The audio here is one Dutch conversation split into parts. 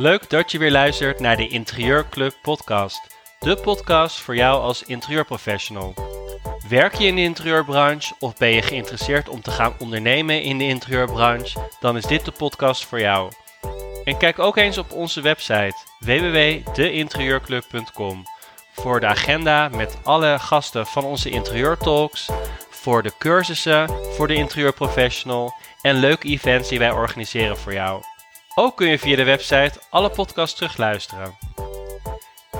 Leuk dat je weer luistert naar de Interieurclub podcast. De podcast voor jou als interieurprofessional. Werk je in de interieurbranche of ben je geïnteresseerd om te gaan ondernemen in de interieurbranche? Dan is dit de podcast voor jou. En kijk ook eens op onze website www.deinterieurclub.com voor de agenda met alle gasten van onze interieurtalks, voor de cursussen, voor de interieurprofessional en leuke events die wij organiseren voor jou. Ook kun je via de website alle podcasts terugluisteren.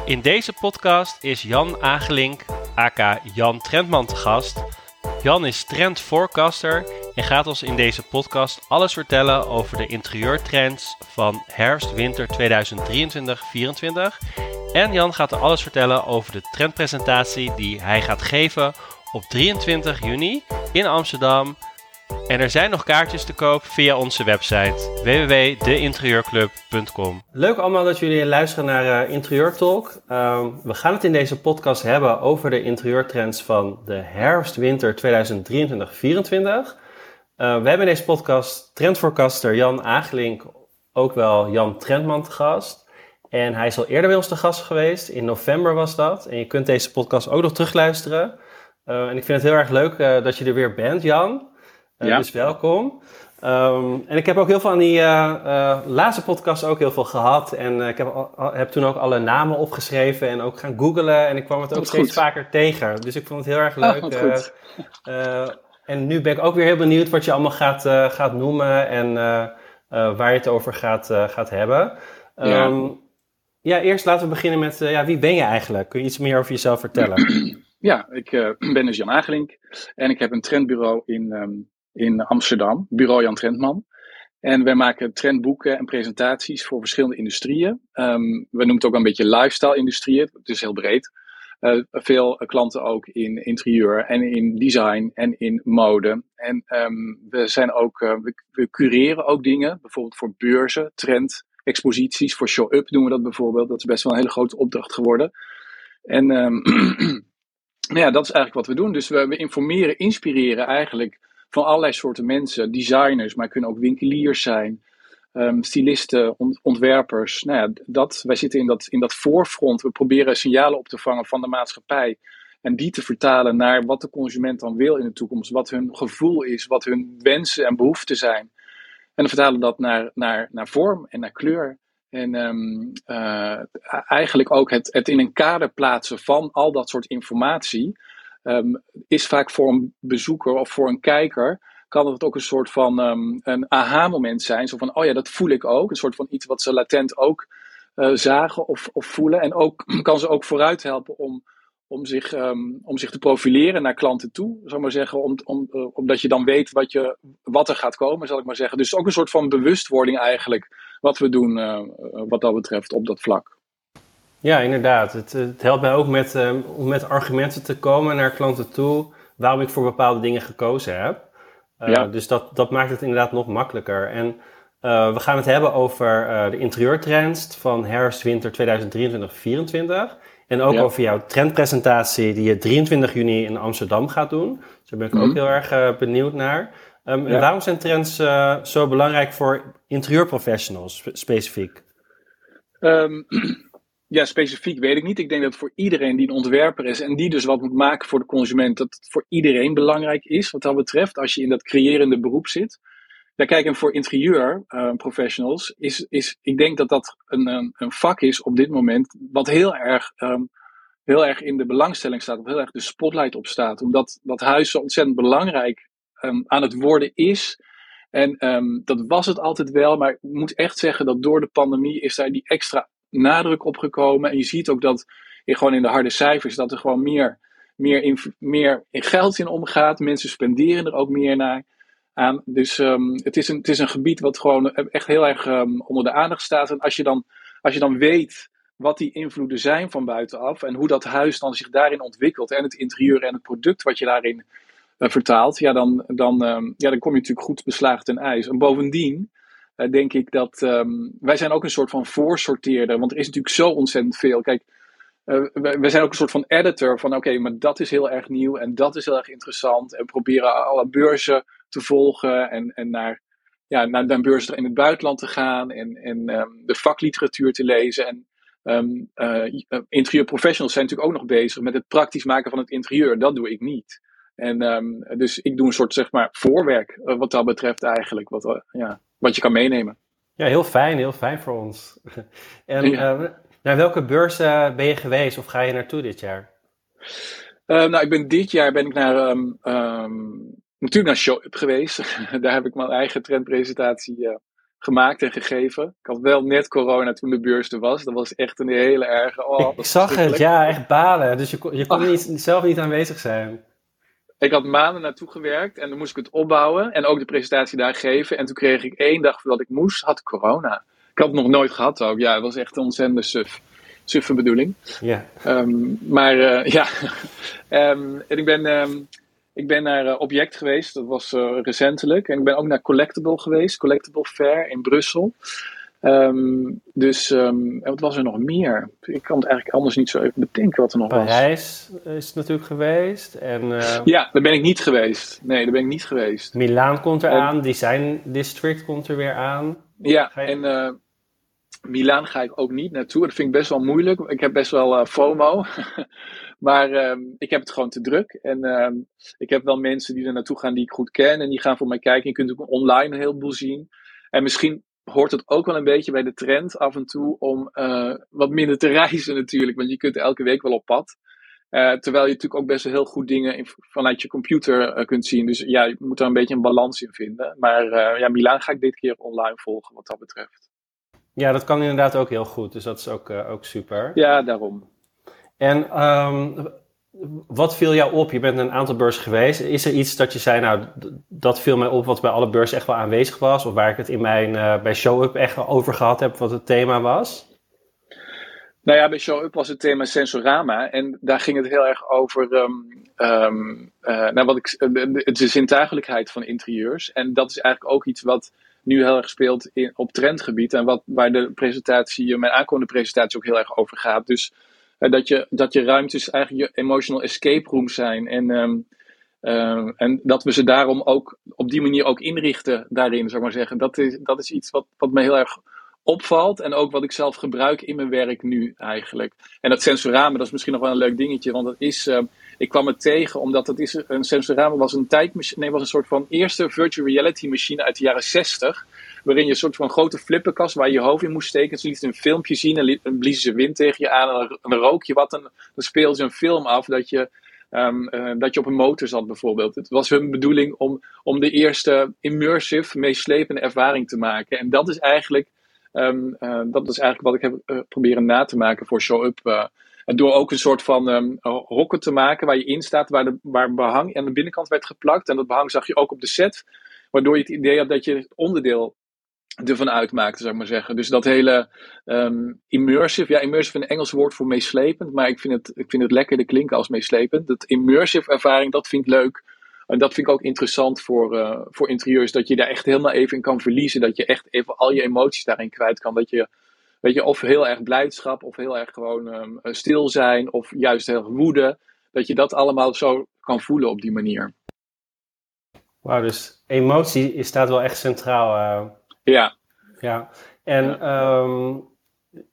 In deze podcast is Jan Agelink, aka Jan Trendman, te gast. Jan is trendforecaster en gaat ons in deze podcast alles vertellen over de interieurtrends van herfst-winter 2023-2024. En Jan gaat er alles vertellen over de trendpresentatie die hij gaat geven op 23 juni in Amsterdam. En er zijn nog kaartjes te koop via onze website www.deinterieurclub.com. Leuk allemaal dat jullie luisteren naar Interieurtalk. We gaan het in deze podcast hebben over de interieurtrends van de herfst-winter 2023-2024. We hebben in deze podcast trendvoorkaster Jan Agelink, ook wel Jan Trendman, te gast. En hij is al eerder bij ons te gast geweest. In november was dat. En je kunt deze podcast ook nog terugluisteren. En ik vind het heel erg leuk dat je er weer bent, Jan. Ja. Dus welkom. En ik heb ook heel veel aan die laatste podcast ook heel veel gehad. En ik heb toen ook alle namen opgeschreven en ook gaan googlen. En ik kwam het ook steeds vaker tegen. Dus ik vond het heel erg leuk. En nu ben ik ook weer heel benieuwd wat je allemaal gaat noemen. En waar je het over gaat hebben. Ja, eerst laten we beginnen met wie ben je eigenlijk? Kun je iets meer over jezelf vertellen? Ja, ik ben dus Jan Agelink en ik heb een trendbureau in Amsterdam, bureau Jan Trendman. En wij maken trendboeken en presentaties voor verschillende industrieën. We noemen het ook een beetje lifestyle-industrieën, het is heel breed. Veel klanten ook in interieur en in design en in mode. En we cureren ook dingen, bijvoorbeeld voor beurzen, trend. Exposities voor Show Up doen we dat bijvoorbeeld. Dat is best wel een hele grote opdracht geworden. En dat is eigenlijk wat we doen. Dus we informeren, inspireren eigenlijk van allerlei soorten mensen. Designers, maar kunnen ook winkeliers zijn. Stylisten, ontwerpers. Wij zitten in dat voorfront. We proberen signalen op te vangen van de maatschappij. En die te vertalen naar wat de consument dan wil in de toekomst. Wat hun gevoel is, wat hun wensen en behoeften zijn. En dan vertalen we dat naar vorm en naar kleur. En eigenlijk ook het in een kader plaatsen van al dat soort informatie. Is vaak voor een bezoeker of voor een kijker. Kan het ook een soort van een aha-moment zijn. Zo van, oh ja, dat voel ik ook. Een soort van iets wat ze latent ook zagen of voelen. En ook kan ze ook vooruit helpen om zich te profileren naar klanten toe, zou ik maar zeggen, omdat je dan weet wat er gaat komen, zal ik maar zeggen. Dus ook een soort van bewustwording eigenlijk, wat we doen wat dat betreft op dat vlak. Ja, inderdaad. Het helpt mij ook om met argumenten te komen naar klanten toe, waarom ik voor bepaalde dingen gekozen heb. Dus dat maakt het inderdaad nog makkelijker. En we gaan het hebben over de interieurtrends van herfst-winter 2023-2024. En ook over jouw trendpresentatie die je 23 juni in Amsterdam gaat doen. Dus daar ben ik ook heel erg benieuwd naar. En waarom zijn trends zo belangrijk voor interieurprofessionals specifiek? Specifiek weet ik niet. Ik denk dat voor iedereen die een ontwerper is en die dus wat moet maken voor de consument, dat het voor iedereen belangrijk is wat dat betreft. Als je in dat creërende beroep zit. Ja, kijk, en voor interieurprofessionals is, ik denk dat een vak is op dit moment wat heel erg in de belangstelling staat, of heel erg de spotlight op staat. Omdat dat huis zo ontzettend belangrijk aan het worden is. En dat was het altijd wel, maar ik moet echt zeggen dat door de pandemie is daar die extra nadruk op gekomen. En je ziet ook dat gewoon in de harde cijfers dat er gewoon meer in geld in omgaat. Mensen spenderen er ook meer naar. Aan. Dus het is een gebied wat gewoon echt heel erg onder de aandacht staat. En als je dan weet wat die invloeden zijn van buitenaf en hoe dat huis dan zich daarin ontwikkelt en het interieur en het product wat je daarin vertaalt, dan kom je natuurlijk goed beslagen ten ijs. En bovendien denk ik dat wij zijn ook een soort van voorsorteerder, want er is natuurlijk zo ontzettend veel. Kijk, we zijn ook een soort van editor van oké, maar dat is heel erg nieuw en dat is heel erg interessant en proberen alle beurzen te volgen en naar ja, naar beurzen in het buitenland te gaan en de vakliteratuur te lezen. En interieurprofessionals zijn natuurlijk ook nog bezig met het praktisch maken van het interieur. Dat doe ik niet. En dus ik doe een soort, zeg maar, voorwerk wat dat betreft eigenlijk. Wat je kan meenemen. Ja, heel fijn voor ons. En naar welke beurs ben je geweest of ga je naartoe dit jaar? Dit jaar ben ik naar... natuurlijk naar Show Up geweest. Daar heb ik mijn eigen trendpresentatie gemaakt en gegeven. Ik had wel net corona toen de beurs er was. Dat was echt een hele erge... ik zag het, ja, echt balen. Dus je kon zelf niet aanwezig zijn. Ik had maanden naartoe gewerkt en dan moest ik het opbouwen en ook de presentatie daar geven. En toen kreeg ik 1 dag voordat ik moest, had ik corona. Ik had het nog nooit gehad ook. Ja, het was echt een ontzettende suffe bedoeling. Ja. En ik ben naar Object geweest, dat was recentelijk. En ik ben ook naar Collectable geweest, Collectable Fair in Brussel. En wat was er nog meer? Ik kan het eigenlijk anders niet zo even bedenken wat er nog was. Parijs is natuurlijk geweest. En, ja, daar ben ik niet geweest. Nee, daar ben ik niet geweest. Milaan komt eraan, Design District komt er weer aan. Ja, Milaan ga ik ook niet naartoe. Dat vind ik best wel moeilijk. Ik heb best wel FOMO. Maar ik heb het gewoon te druk. En ik heb wel mensen die er naartoe gaan die ik goed ken. En die gaan voor mij kijken. Je kunt ook online een heleboel zien. En misschien hoort het ook wel een beetje bij de trend af en toe om wat minder te reizen natuurlijk. Want je kunt elke week wel op pad. Terwijl je natuurlijk ook best wel heel goed dingen vanuit je computer kunt zien. Dus ja, je moet daar een beetje een balans in vinden. Maar Milaan ga ik dit keer online volgen wat dat betreft. Ja, dat kan inderdaad ook heel goed. Dus dat is ook super. Ja, daarom. En wat viel jou op? Je bent een aantal beurzen geweest. Is er iets dat je zei, nou, dat viel mij op wat bij alle beurzen echt wel aanwezig was? Of waar ik het in bij Show Up echt over gehad heb, wat het thema was? Nou ja, bij Show Up was het thema sensorama. En daar ging het heel erg over de zintuigelijkheid van interieurs. En dat is eigenlijk ook iets wat nu heel erg speelt op trendgebied. En waar de presentatie, mijn aankomende presentatie ook heel erg over gaat. Dus dat je ruimtes eigenlijk je emotional escape rooms zijn. En dat we ze daarom ook op die manier ook inrichten daarin, zou ik maar zeggen. Dat is iets wat me heel erg opvalt. En ook wat ik zelf gebruik in mijn werk nu eigenlijk. En dat sensorama, dat is misschien nog wel een leuk dingetje. Want dat is... ik kwam het tegen, omdat een sensorama was was een soort van eerste virtual reality machine uit de jaren 60. Waarin je een soort van grote flippenkast waar je je hoofd in moest steken. Ze lieten een filmpje zien en bliezen ze wind tegen je aan. En dan rook je wat en dan speelden ze een film af dat je op een motor zat bijvoorbeeld. Het was hun bedoeling om de eerste immersive, meeslepende ervaring te maken. En dat is eigenlijk, wat ik heb proberen na te maken voor Show Up. Door ook een soort van hokken te maken waar je in staat, waar behang aan de binnenkant werd geplakt. En dat behang zag je ook op de set, waardoor je het idee had dat je het onderdeel ervan uitmaakte, zou ik maar zeggen. Dus dat hele immersive, immersive is een Engels woord voor meeslepend, maar ik vind het lekkerder klinken als meeslepend. Dat immersive ervaring, dat vind ik leuk. En dat vind ik ook interessant voor interieurs, dat je daar echt helemaal even in kan verliezen. Dat je echt even al je emoties daarin kwijt kan, dat je... Weet je, of heel erg blijdschap, of heel erg gewoon stil zijn, of juist heel erg woede. Dat je dat allemaal zo kan voelen op die manier. Wauw, dus emotie staat wel echt centraal. Ja. En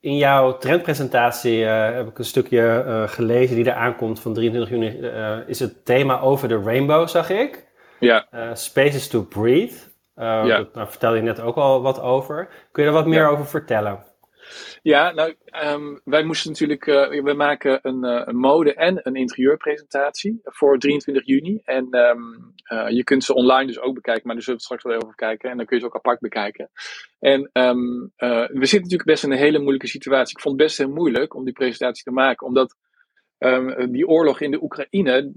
in jouw trendpresentatie heb ik een stukje gelezen die er aankomt van 23 juni. Is het thema over de rainbow, zag ik. Ja. Spaces to breathe. Daar vertelde je net ook al wat over. Kun je er wat meer over vertellen? Ja, nou, wij moesten natuurlijk... we maken een mode- en een interieurpresentatie voor 23 juni. En je kunt ze online dus ook bekijken, maar daar zullen we straks wel even over kijken. En dan kun je ze ook apart bekijken. En we zitten natuurlijk best in een hele moeilijke situatie. Ik vond het best heel moeilijk om die presentatie te maken, omdat die oorlog in de Oekraïne,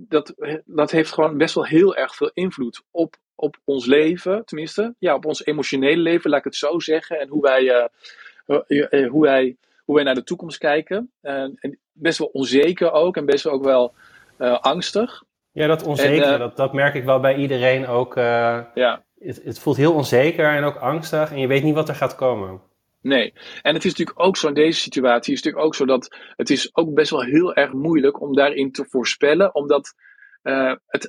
dat heeft gewoon best wel heel erg veel invloed op ons leven, tenminste. Ja, op ons emotionele leven, laat ik het zo zeggen. En hoe wij naar de toekomst kijken. En best wel onzeker ook. En best wel ook wel angstig. Ja, dat onzeker. En, dat merk ik wel bij iedereen ook. Het voelt heel onzeker en ook angstig. En je weet niet wat er gaat komen. Nee. En het is natuurlijk ook zo in deze situatie. Het is natuurlijk ook zo dat het is ook best wel heel erg moeilijk om daarin te voorspellen. Omdat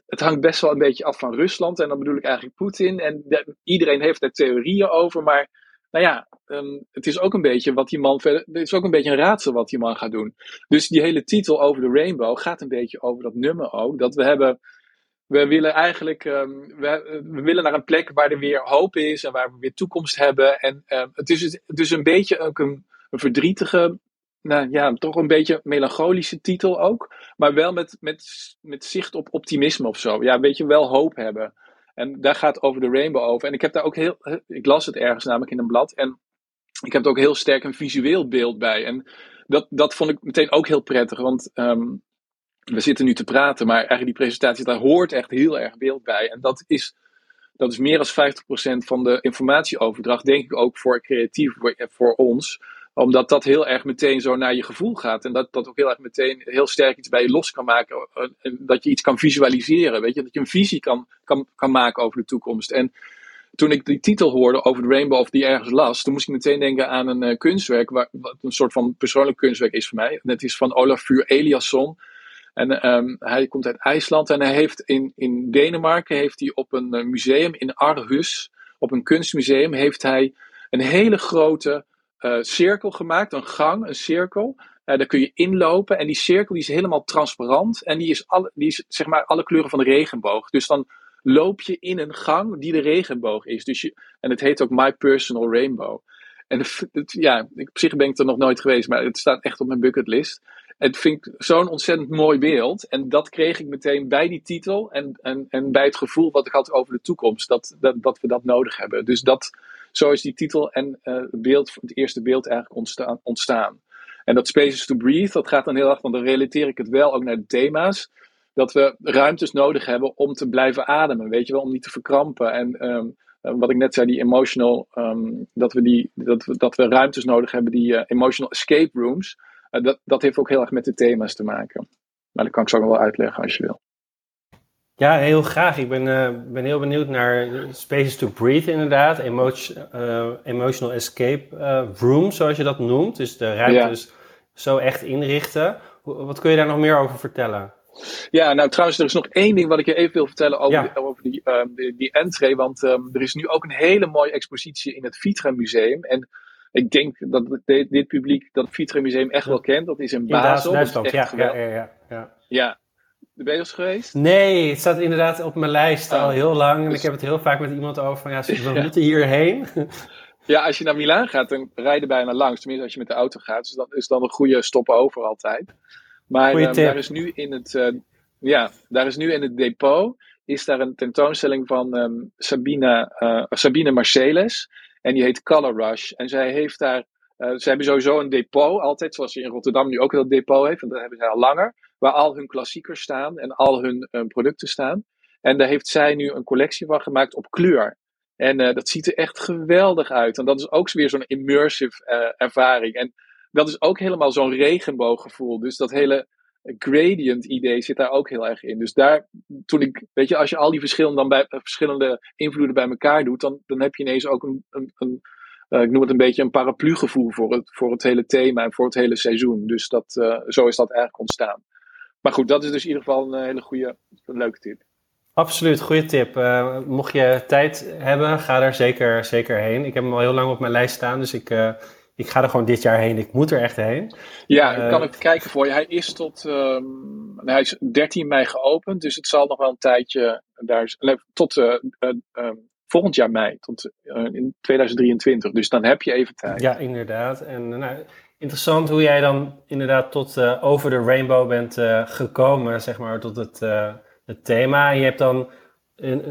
Het hangt best wel een beetje af van Rusland. En dan bedoel ik eigenlijk Poetin. En iedereen heeft daar theorieën over. Maar nou ja, het is ook een beetje wat die man verder. Het is ook een beetje een raadsel wat die man gaat doen. Dus die hele titel over de Rainbow gaat een beetje over dat nummer ook. Dat we hebben. We willen eigenlijk. We willen naar een plek waar er weer hoop is. En waar we weer toekomst hebben. En het is dus een beetje ook een verdrietige. Nou ja, toch een beetje melancholische titel ook. Maar wel met zicht op optimisme of zo. Ja, weet je, wel hoop hebben. En daar gaat Over de Rainbow over. En ik heb daar ook ik las het ergens namelijk in een blad. En ik heb er ook heel sterk een visueel beeld bij. En dat vond ik meteen ook heel prettig. Want we zitten nu te praten. Maar eigenlijk die presentatie, daar hoort echt heel erg beeld bij. En dat is meer dan 50% van de informatieoverdracht. Denk ik ook voor creatief, voor ons. Omdat dat heel erg meteen zo naar je gevoel gaat. En dat ook heel erg meteen heel sterk iets bij je los kan maken. Dat je iets kan visualiseren. Weet je? Dat je een visie kan maken over de toekomst. En toen ik die titel hoorde over de Rainbow of die ergens las. Toen moest ik meteen denken aan een kunstwerk. Wat een soort van persoonlijk kunstwerk is voor mij. En het is van Olafur Eliasson. En hij komt uit IJsland. En hij heeft in Denemarken heeft hij op een museum in Aarhus. Op een kunstmuseum heeft hij een hele grote... cirkel gemaakt, een cirkel. Daar kun je inlopen en die cirkel die is helemaal transparant en die is zeg maar alle kleuren van de regenboog. Dus dan loop je in een gang die de regenboog is. En het heet ook My Personal Rainbow. En op zich ben ik er nog nooit geweest, maar het staat echt op mijn bucketlist. Het vind ik zo'n ontzettend mooi beeld en dat kreeg ik meteen bij die titel en bij het gevoel wat ik had over de toekomst, dat we dat nodig hebben. Dus zo is die titel en het eerste beeld eigenlijk ontstaan. En dat Spaces to Breathe, dat gaat dan heel erg, want dan relateer ik het wel ook naar de thema's. Dat we ruimtes nodig hebben om te blijven ademen, weet je wel, om niet te verkrampen. En wat ik net zei, die emotional, dat we ruimtes nodig hebben, die emotional escape rooms. Dat heeft ook heel erg met de thema's te maken. Maar dat kan ik zo nog wel uitleggen als je wil. Ja, heel graag. Ik ben heel benieuwd naar Spaces to Breathe inderdaad. Emotional Escape Room, zoals je dat noemt. Dus de ruimtes zo echt inrichten. Wat kun je daar nog meer over vertellen? Ja, nou trouwens, er is nog één ding wat ik je even wil vertellen over die entree. Want er is nu ook een hele mooie expositie in het Vitra Museum. En ik denk dat dit publiek dat Vitra Museum echt wel kent. Dat is in Basel. Duitsland, ja. Ben je eens geweest? Nee, het staat inderdaad op mijn lijst al heel lang. En dus... ik heb het heel vaak met iemand over van we moeten hierheen. Ja, als je naar Milaan gaat, dan rij je bijna langs. Tenminste, als je met de auto gaat. Dus dat is dan een goede stop over altijd. Maar daar is nu in het depot is daar een tentoonstelling van Sabine Marcelis. En die heet Color Rush. En zij heeft daar... ze hebben sowieso een depot altijd, zoals je in Rotterdam nu ook dat depot heeft. En dat hebben zij al langer. Waar al hun klassiekers staan en al hun producten staan. En daar heeft zij nu een collectie van gemaakt op kleur. En dat ziet er echt geweldig uit. En dat is ook weer zo'n immersive ervaring. En dat is ook helemaal zo'n regenbooggevoel. Dus dat hele gradient idee zit daar ook heel erg in. Dus daar, als je al die verschillen dan verschillende invloeden bij elkaar doet, dan heb je ineens ook ik noem het een beetje een paraplu gevoel voor het hele thema en voor het hele seizoen. Dus zo is dat eigenlijk ontstaan. Maar goed, dat is dus in ieder geval een hele goede, leuke tip. Absoluut, goede tip. Mocht je tijd hebben, ga daar zeker heen. Ik heb hem al heel lang op mijn lijst staan, dus ik ga er gewoon dit jaar heen. Ik moet er echt heen. Ja, ik kan het kijken voor je. Hij is tot hij is 13 mei geopend, dus het zal nog wel een tijdje volgend jaar mei, tot in 2023. Dus dan heb je even tijd. Ja, inderdaad. En interessant hoe jij dan inderdaad tot Over de Rainbow bent gekomen, zeg maar, tot het thema. Je hebt dan,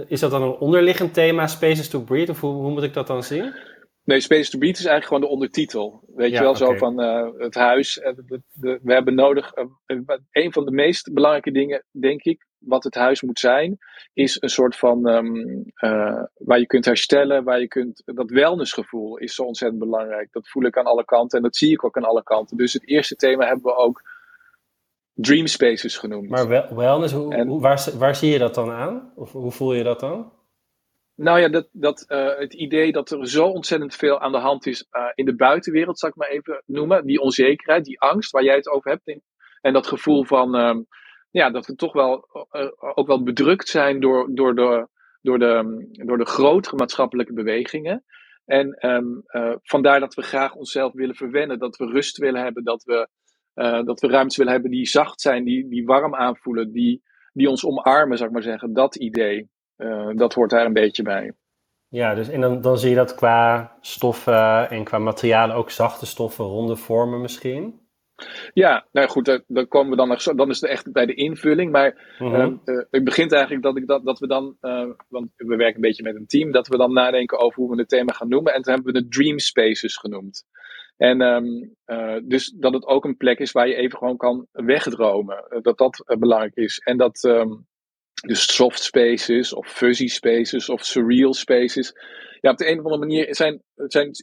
is dat dan een onderliggend thema, Spaces to Breathe? Of hoe moet ik dat dan zien? Nee, Spaces to Breathe is eigenlijk gewoon de ondertitel. Weet je wel, okay. Zo van het huis. We hebben nodig, een van de meest belangrijke dingen, denk ik, wat het huis moet zijn, is een soort van waar je kunt herstellen, dat wellnessgevoel is zo ontzettend belangrijk. Dat voel ik aan alle kanten en dat zie ik ook aan alle kanten. Dus het eerste thema hebben we ook Dream Spaces genoemd. Maar wellness, waar zie je dat dan aan? Of hoe voel je dat dan? Nou ja, het idee dat er zo ontzettend veel aan de hand is in de buitenwereld, zal ik maar even noemen. Die onzekerheid, die angst waar jij het over hebt. En dat gevoel van ja, dat we toch wel ook wel bedrukt zijn door de grotere maatschappelijke bewegingen. En vandaar dat we graag onszelf willen verwennen, dat we rust willen hebben, dat we ruimtes willen hebben die zacht zijn, die warm aanvoelen, die ons omarmen, zou ik maar zeggen. Dat idee, dat hoort daar een beetje bij. Ja, dus en dan zie je dat qua stoffen en qua materialen ook zachte stoffen, ronde vormen misschien? Ja, nou goed, daar komen we dan nog zo. Dan is het echt bij de invulling. Maar het begint eigenlijk dat we dan, want we werken een beetje met een team, dat we dan nadenken over hoe we het thema gaan noemen. En toen hebben we het Dream Spaces genoemd. En dus dat het ook een plek is waar je even gewoon kan wegdromen. Dat belangrijk is. En dat dus soft spaces of fuzzy spaces of surreal spaces. Ja, op de een of andere manier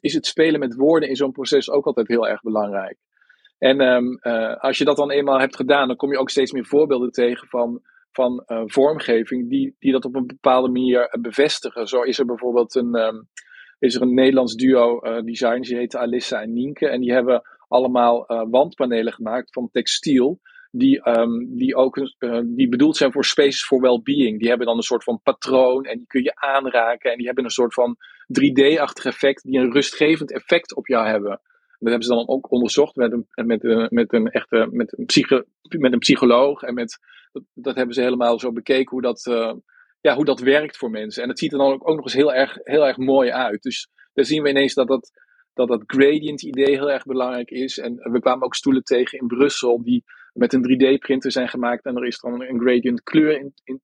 is het spelen met woorden in zo'n proces ook altijd heel erg belangrijk. En als je dat dan eenmaal hebt gedaan, dan kom je ook steeds meer voorbeelden tegen van vormgeving die dat op een bepaalde manier bevestigen. Zo is er bijvoorbeeld een Nederlands duo designers, die heten Alissa en Nienke. En die hebben allemaal wandpanelen gemaakt van textiel, die bedoeld zijn voor spaces for well-being. Die hebben dan een soort van patroon en die kun je aanraken. En die hebben een soort van 3D-achtig effect, die een rustgevend effect op jou hebben. Dat hebben ze dan ook onderzocht met een psycholoog. En dat hebben ze helemaal zo bekeken hoe dat werkt voor mensen. En het ziet er dan ook nog eens heel erg mooi uit. Dus daar zien we ineens dat gradient idee heel erg belangrijk is. En we kwamen ook stoelen tegen in Brussel die met een 3D-printer zijn gemaakt. En er is dan een gradient kleur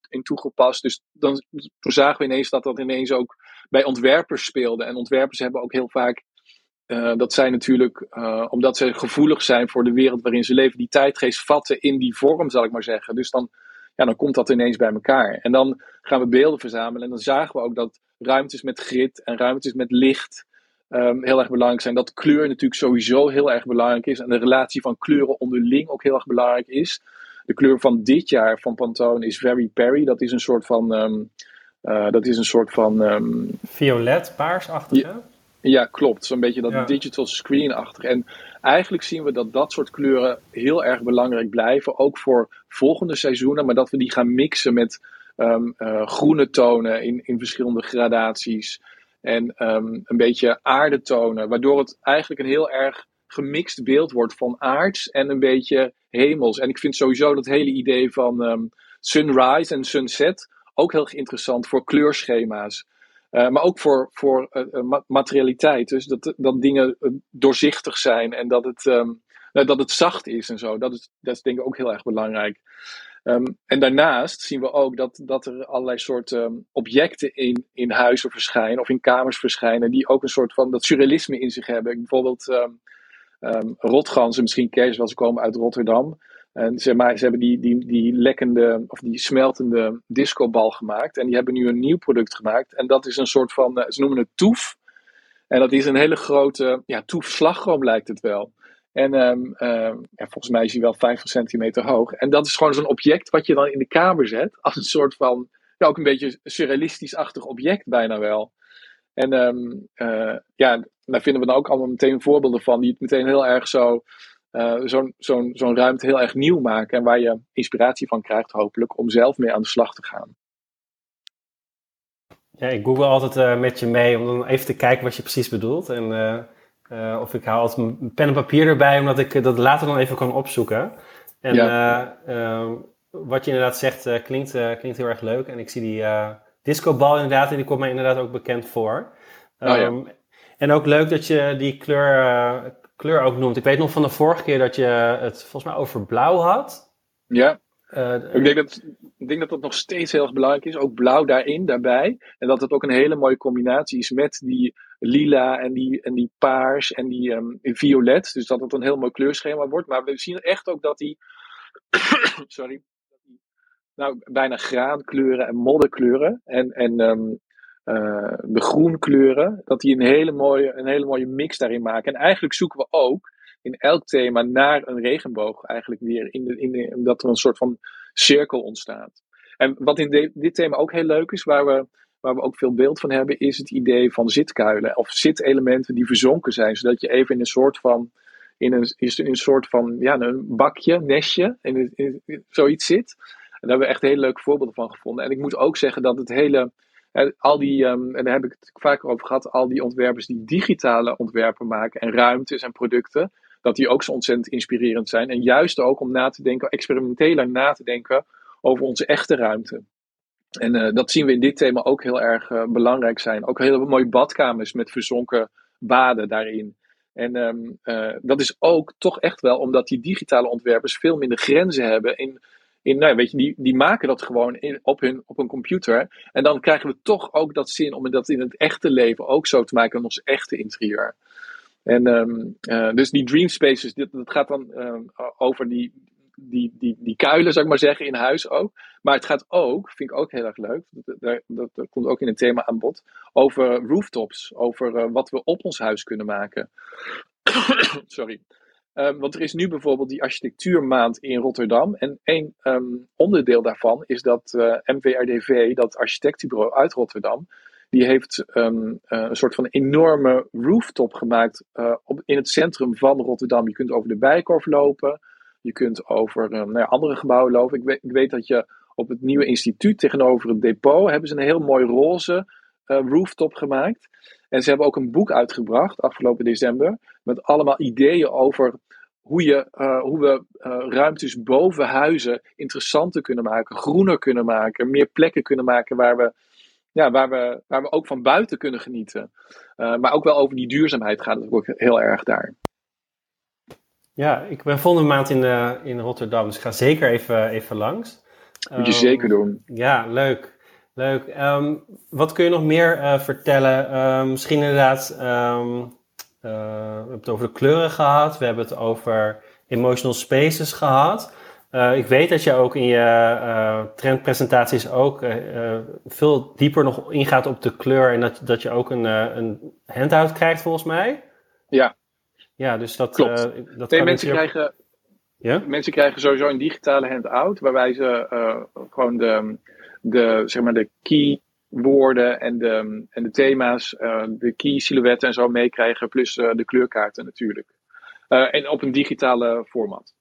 in toegepast. Dus dan zagen we ineens dat ineens ook bij ontwerpers speelde. En ontwerpers hebben ook heel vaak... dat zij natuurlijk, omdat ze gevoelig zijn voor de wereld waarin ze leven, die tijdgeest vatten in die vorm, zal ik maar zeggen. Dus dan komt dat ineens bij elkaar. En dan gaan we beelden verzamelen. En dan zagen we ook dat ruimtes met grid en ruimtes met licht heel erg belangrijk zijn. Dat kleur natuurlijk sowieso heel erg belangrijk is. En de relatie van kleuren onderling ook heel erg belangrijk is. De kleur van dit jaar van Pantone is Very Perry. Dat is een soort van... violet, paarsachtig, hè? Ja, klopt. Zo'n beetje dat digital screen-achtig. En eigenlijk zien we dat soort kleuren heel erg belangrijk blijven. Ook voor volgende seizoenen. Maar dat we die gaan mixen met groene tonen in verschillende gradaties. En een beetje aardetonen. Waardoor het eigenlijk een heel erg gemixt beeld wordt van aards en een beetje hemels. En ik vind sowieso dat hele idee van sunrise en sunset ook heel interessant voor kleurschema's. Maar ook voor materialiteit. Dus dat dingen doorzichtig zijn en dat het zacht is en zo. Dat is denk ik ook heel erg belangrijk. En daarnaast zien we ook dat er allerlei soorten objecten in huizen verschijnen of in kamers verschijnen. Die ook een soort van dat surrealisme in zich hebben. Bijvoorbeeld Rotganzen, misschien ken je wel, ze komen uit Rotterdam. En ze hebben die lekkende of die smeltende discobal gemaakt. En die hebben nu een nieuw product gemaakt. En dat is een soort van, ze noemen het toef. En dat is een hele grote, toefslagroom lijkt het wel. En volgens mij is die wel 50 centimeter hoog. En dat is gewoon zo'n object wat je dan in de kamer zet. Als een soort van, ook een beetje surrealistisch-achtig object bijna wel. En daar vinden we dan ook allemaal meteen voorbeelden van. Die het meteen heel erg zo... zo'n ruimte heel erg nieuw maken en waar je inspiratie van krijgt hopelijk om zelf mee aan de slag te gaan. Ja, ik google altijd met je mee om dan even te kijken wat je precies bedoelt en of ik haal altijd een pen en papier erbij omdat ik dat later dan even kan opzoeken. En wat je inderdaad zegt klinkt heel erg leuk en ik zie die discobal inderdaad en die komt mij inderdaad ook bekend voor. En ook leuk dat je die kleur ook noemt. Ik weet nog van de vorige keer dat je het volgens mij over blauw had. Ja, ik denk dat nog steeds heel erg belangrijk is. Ook blauw daarbij. En dat het ook een hele mooie combinatie is met die lila en die paars en die violet. Dus dat het een heel mooi kleurschema wordt. Maar we zien echt ook dat die bijna graankleuren en modderkleuren de groenkleuren, dat die een hele mooie mix daarin maken. En eigenlijk zoeken we ook in elk thema naar een regenboog eigenlijk weer, omdat er een soort van cirkel ontstaat. En wat in dit thema ook heel leuk is, waar we ook veel beeld van hebben, is het idee van zitkuilen of zitelementen die verzonken zijn, zodat je even in een soort van in een soort van een bakje, nestje, in zoiets zit. En daar hebben we echt hele leuke voorbeelden van gevonden. En ik moet ook zeggen dat het hele... Al die, en daar heb ik het vaker over gehad, al die ontwerpers die digitale ontwerpen maken en ruimtes en producten, dat die ook zo ontzettend inspirerend zijn. En juist ook om na te denken, experimenteler na te denken over onze echte ruimte. En dat zien we in dit thema ook heel erg belangrijk zijn. Ook hele mooie badkamers met verzonken baden daarin. En dat is ook toch echt wel omdat die digitale ontwerpers veel minder grenzen hebben die maken dat gewoon op hun computer. En dan krijgen we toch ook dat zin om dat in het echte leven ook zo te maken in ons echte interieur. En dus die dream spaces, dat gaat dan over die kuilen, zou ik maar zeggen, in huis ook. Maar het gaat ook, vind ik ook heel erg leuk, dat komt ook in het thema aan bod, over rooftops, over wat we op ons huis kunnen maken. Sorry. Want er is nu bijvoorbeeld die architectuurmaand in Rotterdam. En één onderdeel daarvan is dat MVRDV, dat architectenbureau uit Rotterdam, die heeft een soort van enorme rooftop gemaakt in het centrum van Rotterdam. Je kunt over de Bijenkorf lopen. Je kunt over andere gebouwen lopen. Ik weet dat je op het nieuwe instituut tegenover het depot hebben ze een heel mooi roze rooftop gemaakt. En ze hebben ook een boek uitgebracht afgelopen december met allemaal ideeën over hoe we ruimtes boven huizen interessanter kunnen maken, groener kunnen maken, meer plekken kunnen maken waar we ook van buiten kunnen genieten. Maar ook wel over die duurzaamheid gaat het ook heel erg daar. Ja, ik ben volgende maand in Rotterdam, dus ik ga zeker even langs. Moet je zeker doen. Ja, leuk. Leuk. Wat kun je nog meer vertellen? Misschien inderdaad, we hebben het over de kleuren gehad. We hebben het over emotional spaces gehad. Ik weet dat je ook in je trendpresentaties ook veel dieper nog ingaat op de kleur. En dat je ook een handout krijgt volgens mij. Ja. Ja, dus dat... Klopt. Dat kan mensen natuurlijk... krijgen... Ja? Mensen krijgen sowieso een digitale handout, waarbij ze gewoon de keywoorden en de thema's, de key silhouetten en zo meekrijgen, plus de kleurkaarten natuurlijk. En op een digitale format.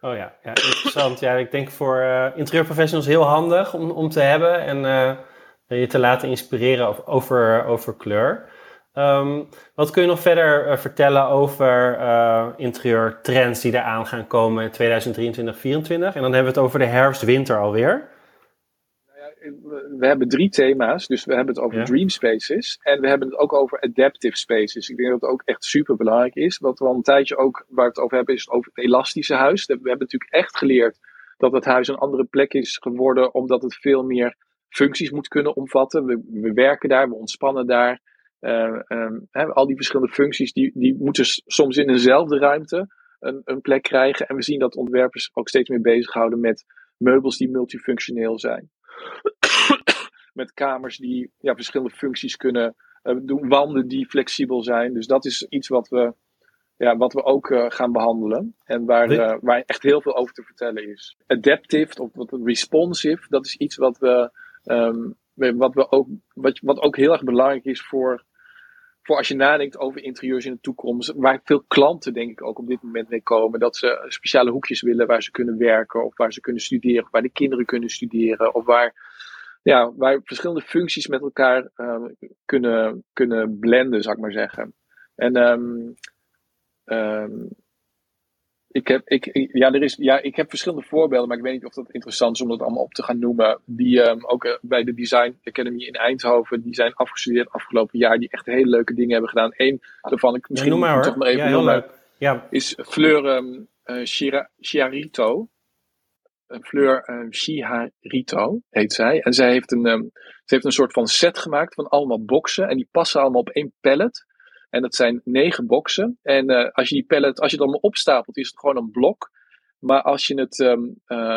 Oh ja interessant. Ja, ik denk voor interieurprofessionals heel handig om te hebben en je te laten inspireren over kleur. Wat kun je nog verder vertellen over interieurtrends die eraan gaan komen in 2023, 2024? En dan hebben we het over de herfst-winter alweer. We hebben 3 thema's, dus we hebben het over dream spaces en we hebben het ook over adaptive spaces. Ik denk dat het ook echt super belangrijk is. Wat we al een tijdje ook, waar we het over hebben, is over het elastische huis. We hebben natuurlijk echt geleerd dat het huis een andere plek is geworden, omdat het veel meer functies moet kunnen omvatten. We werken daar, we ontspannen daar. Al die verschillende functies die moeten soms in dezelfde ruimte een plek krijgen. En we zien dat ontwerpers ook steeds meer bezighouden met meubels die multifunctioneel zijn. Met kamers die verschillende functies kunnen doen. Wanden die flexibel zijn. Dus dat is iets wat we ook gaan behandelen. En waar echt heel veel over te vertellen is. Adaptive of responsive. Dat is iets wat ook heel erg belangrijk is voor als je nadenkt over interieurs in de toekomst. Waar veel klanten denk ik ook op dit moment mee komen. Dat ze speciale hoekjes willen waar ze kunnen werken. Of waar ze kunnen studeren. Of waar de kinderen kunnen studeren. Of waar verschillende functies met elkaar kunnen blenden, zou ik maar zeggen. En ik heb verschillende voorbeelden, maar ik weet niet of dat interessant is om dat allemaal op te gaan noemen. Die ook bij de Design Academy in Eindhoven, die zijn afgestudeerd afgelopen jaar, die echt hele leuke dingen hebben gedaan. Eén daarvan, ik misschien noem maar, toch maar even noemen, ja. Is Fleur Chiarito. Fleur Chiarito heet zij. En zij heeft een soort van set gemaakt van allemaal boksen. En die passen allemaal op één pallet. En dat zijn 9 boksen. En als je het allemaal opstapelt, is het gewoon een blok. Maar als je het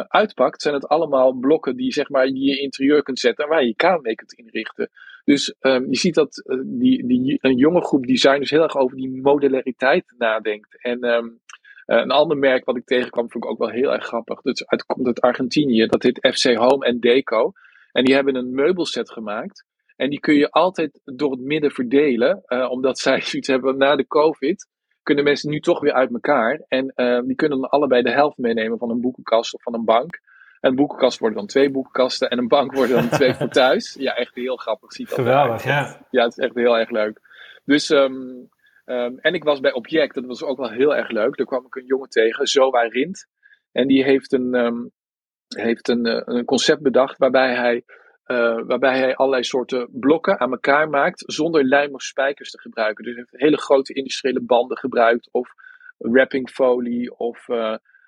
uitpakt, zijn het allemaal blokken die die je interieur kunt zetten. En waar je je kamer mee kunt inrichten. Dus je ziet dat een jonge groep designers heel erg over die modulariteit nadenkt. En... een ander merk wat ik tegenkwam, vond ik ook wel heel erg grappig. Dat komt uit Argentinië. Dat heet FC Home & Deco. En die hebben een meubelset gemaakt. En die kun je altijd door het midden verdelen. Omdat zij zoiets hebben na de COVID. kunnen mensen nu toch weer uit elkaar. En die kunnen dan allebei de helft meenemen van een boekenkast of van een bank. En een boekenkast worden dan 2 boekenkasten en een bank worden dan 2 voor thuis. Ja, echt heel grappig. Ziet dat geweldig, eruit. Ja. Ja, het is echt heel erg leuk. Dus, en ik was bij Object, dat was ook wel heel erg leuk. Daar kwam ik een jongen tegen, Zowa Rint. En die heeft een concept bedacht waarbij hij allerlei soorten blokken aan elkaar maakt zonder lijm of spijkers te gebruiken. Dus hij heeft hele grote industriële banden gebruikt of wrappingfolie of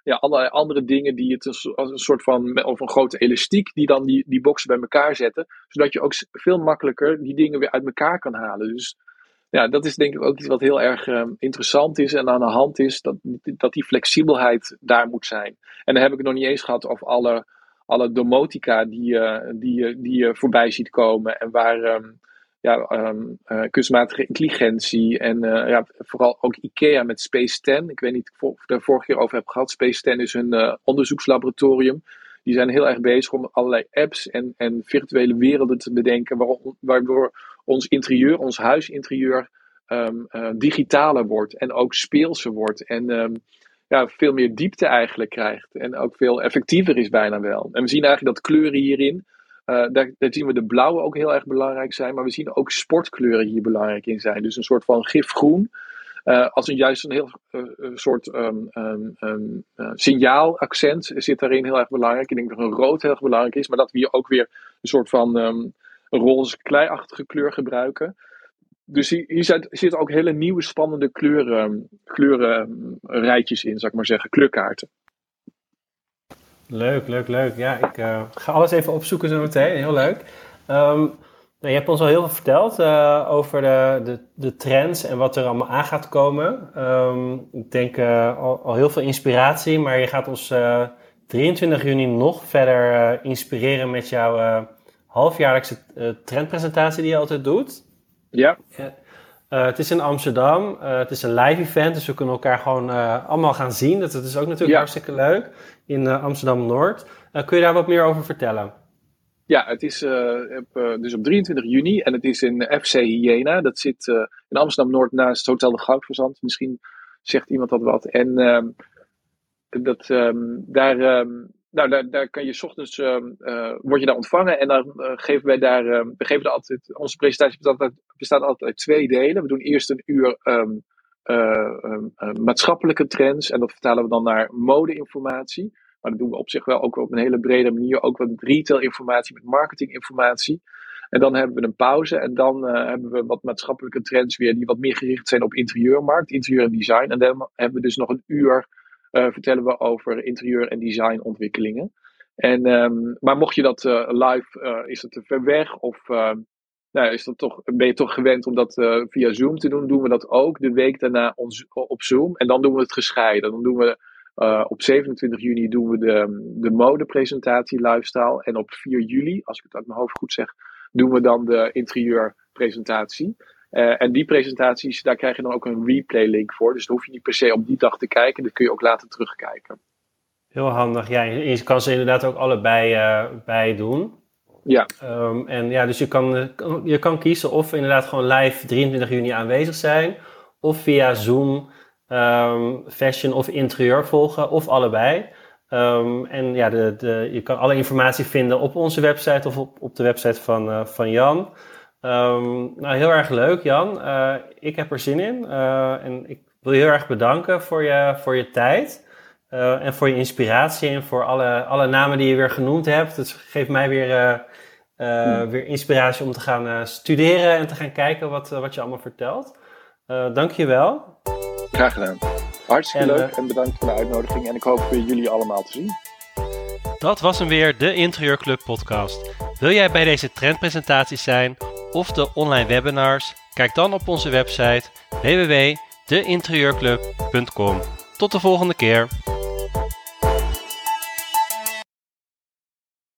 allerlei andere dingen die het als een soort van, of een grote elastiek die dan die boksen bij elkaar zetten, zodat je ook veel makkelijker die dingen weer uit elkaar kan halen. Dus ja, dat is denk ik ook iets wat heel erg interessant is en aan de hand is, dat die flexibelheid daar moet zijn. En dan heb ik het nog niet eens gehad over alle domotica die je voorbij ziet komen en waar kunstmatige intelligentie en vooral ook IKEA met Space 10. Ik weet niet of ik daar vorige keer over heb gehad. Space 10 is een onderzoekslaboratorium. Die zijn heel erg bezig om allerlei apps en virtuele werelden te bedenken waardoor ons interieur, ons huisinterieur digitaler wordt en ook speelser wordt en veel meer diepte eigenlijk krijgt en ook veel effectiever is bijna wel. En we zien eigenlijk dat kleuren hierin, daar zien we de blauwe ook heel erg belangrijk zijn, maar we zien ook sportkleuren hier belangrijk in zijn. Dus een soort van gifgroen als een soort signaalaccent zit daarin heel erg belangrijk. Ik denk dat een rood heel erg belangrijk is, maar dat we hier ook weer een soort van roze kleiachtige kleur gebruiken. Dus hier zitten ook hele nieuwe spannende kleurenrijtjes in, zou ik maar zeggen, kleurkaarten. Leuk. Ja, ik ga alles even opzoeken zo meteen. Heel leuk. Je hebt ons al heel veel verteld over de trends en wat er allemaal aan gaat komen. Ik denk al heel veel inspiratie, maar je gaat ons 23 juni nog verder inspireren met jouw halfjaarlijkse trendpresentatie die je altijd doet. Ja. Het is in Amsterdam, het is een live event, dus we kunnen elkaar gewoon allemaal gaan zien. Dat is ook natuurlijk hartstikke leuk in Amsterdam-Noord. Kun je daar wat meer over vertellen? Ja, het is dus op 23 juni en het is in FC Hyena. Dat zit in Amsterdam-Noord naast Hotel de Goudverzand. Misschien zegt iemand dat wat. En daar kan je 's ochtends word je daar ontvangen en dan geven wij daar. We geven daar altijd. Onze presentatie bestaat altijd uit 2 delen. We doen eerst een uur maatschappelijke trends en dat vertalen we dan naar modeinformatie. Maar dat doen we op zich wel ook op een hele brede manier. Ook wat retailinformatie, met marketinginformatie. En dan hebben we een pauze. En dan hebben we wat maatschappelijke trends weer die wat meer gericht zijn op interieurmarkt, interieur en design. En dan hebben we dus nog een uur vertellen we over interieur en designontwikkelingen. En, maar mocht je dat live, is dat te ver weg? Of ben je toch gewend om dat via Zoom te doen? Doen we dat ook de week daarna op Zoom. En dan doen we het gescheiden. Dan doen we... op 27 juni doen we de modepresentatie lifestyle. En op 4 juli, als ik het uit mijn hoofd goed zeg, doen we dan de interieurpresentatie. En die presentaties, daar krijg je dan ook een replay link voor. Dus dan hoef je niet per se op die dag te kijken. Dat kun je ook later terugkijken. Heel handig. Ja, je kan ze inderdaad ook allebei bij doen. Ja. Dus je kan kiezen of inderdaad gewoon live 23 juni aanwezig zijn. Of via Zoom... fashion of interieur volgen of allebei. Je kan alle informatie vinden op onze website of op de website van Jan. Heel erg leuk, Jan. Ik heb er zin in. En ik wil je heel erg bedanken voor je tijd. En voor je inspiratie en voor alle namen die je weer genoemd hebt. Dat geeft mij weer inspiratie om te gaan studeren en te gaan kijken wat je allemaal vertelt. Dank je wel. Graag gedaan. Hartstikke leuk en bedankt voor de uitnodiging. En ik hoop jullie allemaal te zien. Dat was hem weer, de Interieurclub podcast. Wil jij bij deze trendpresentaties zijn of de online webinars? Kijk dan op onze website www.deinterieurclub.com. Tot de volgende keer.